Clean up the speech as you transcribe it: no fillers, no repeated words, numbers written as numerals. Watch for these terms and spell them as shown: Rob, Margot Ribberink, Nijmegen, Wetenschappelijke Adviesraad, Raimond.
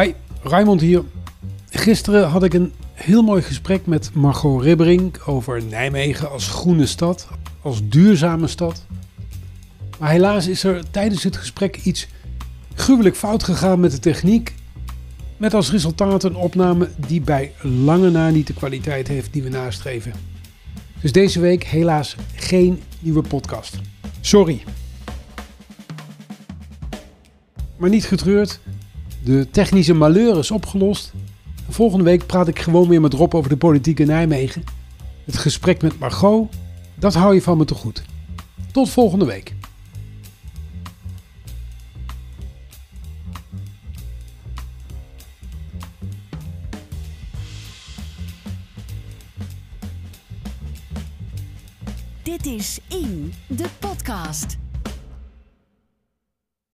Hi, Raimond hier. Gisteren had ik een heel mooi gesprek met Margot Ribberink over Nijmegen als groene stad, als duurzame stad. Maar helaas is er tijdens het gesprek iets gruwelijk fout gegaan met de techniek. Met als resultaat een opname die bij lange na niet de kwaliteit heeft die we nastreven. Dus deze week helaas geen nieuwe podcast. Sorry. Maar niet getreurd. De technische malheur is opgelost. Volgende week praat ik gewoon weer met Rob over de politiek in Nijmegen. Het gesprek met Margot, dat hou je van me te goed. Tot volgende week. Dit is In de Podcast.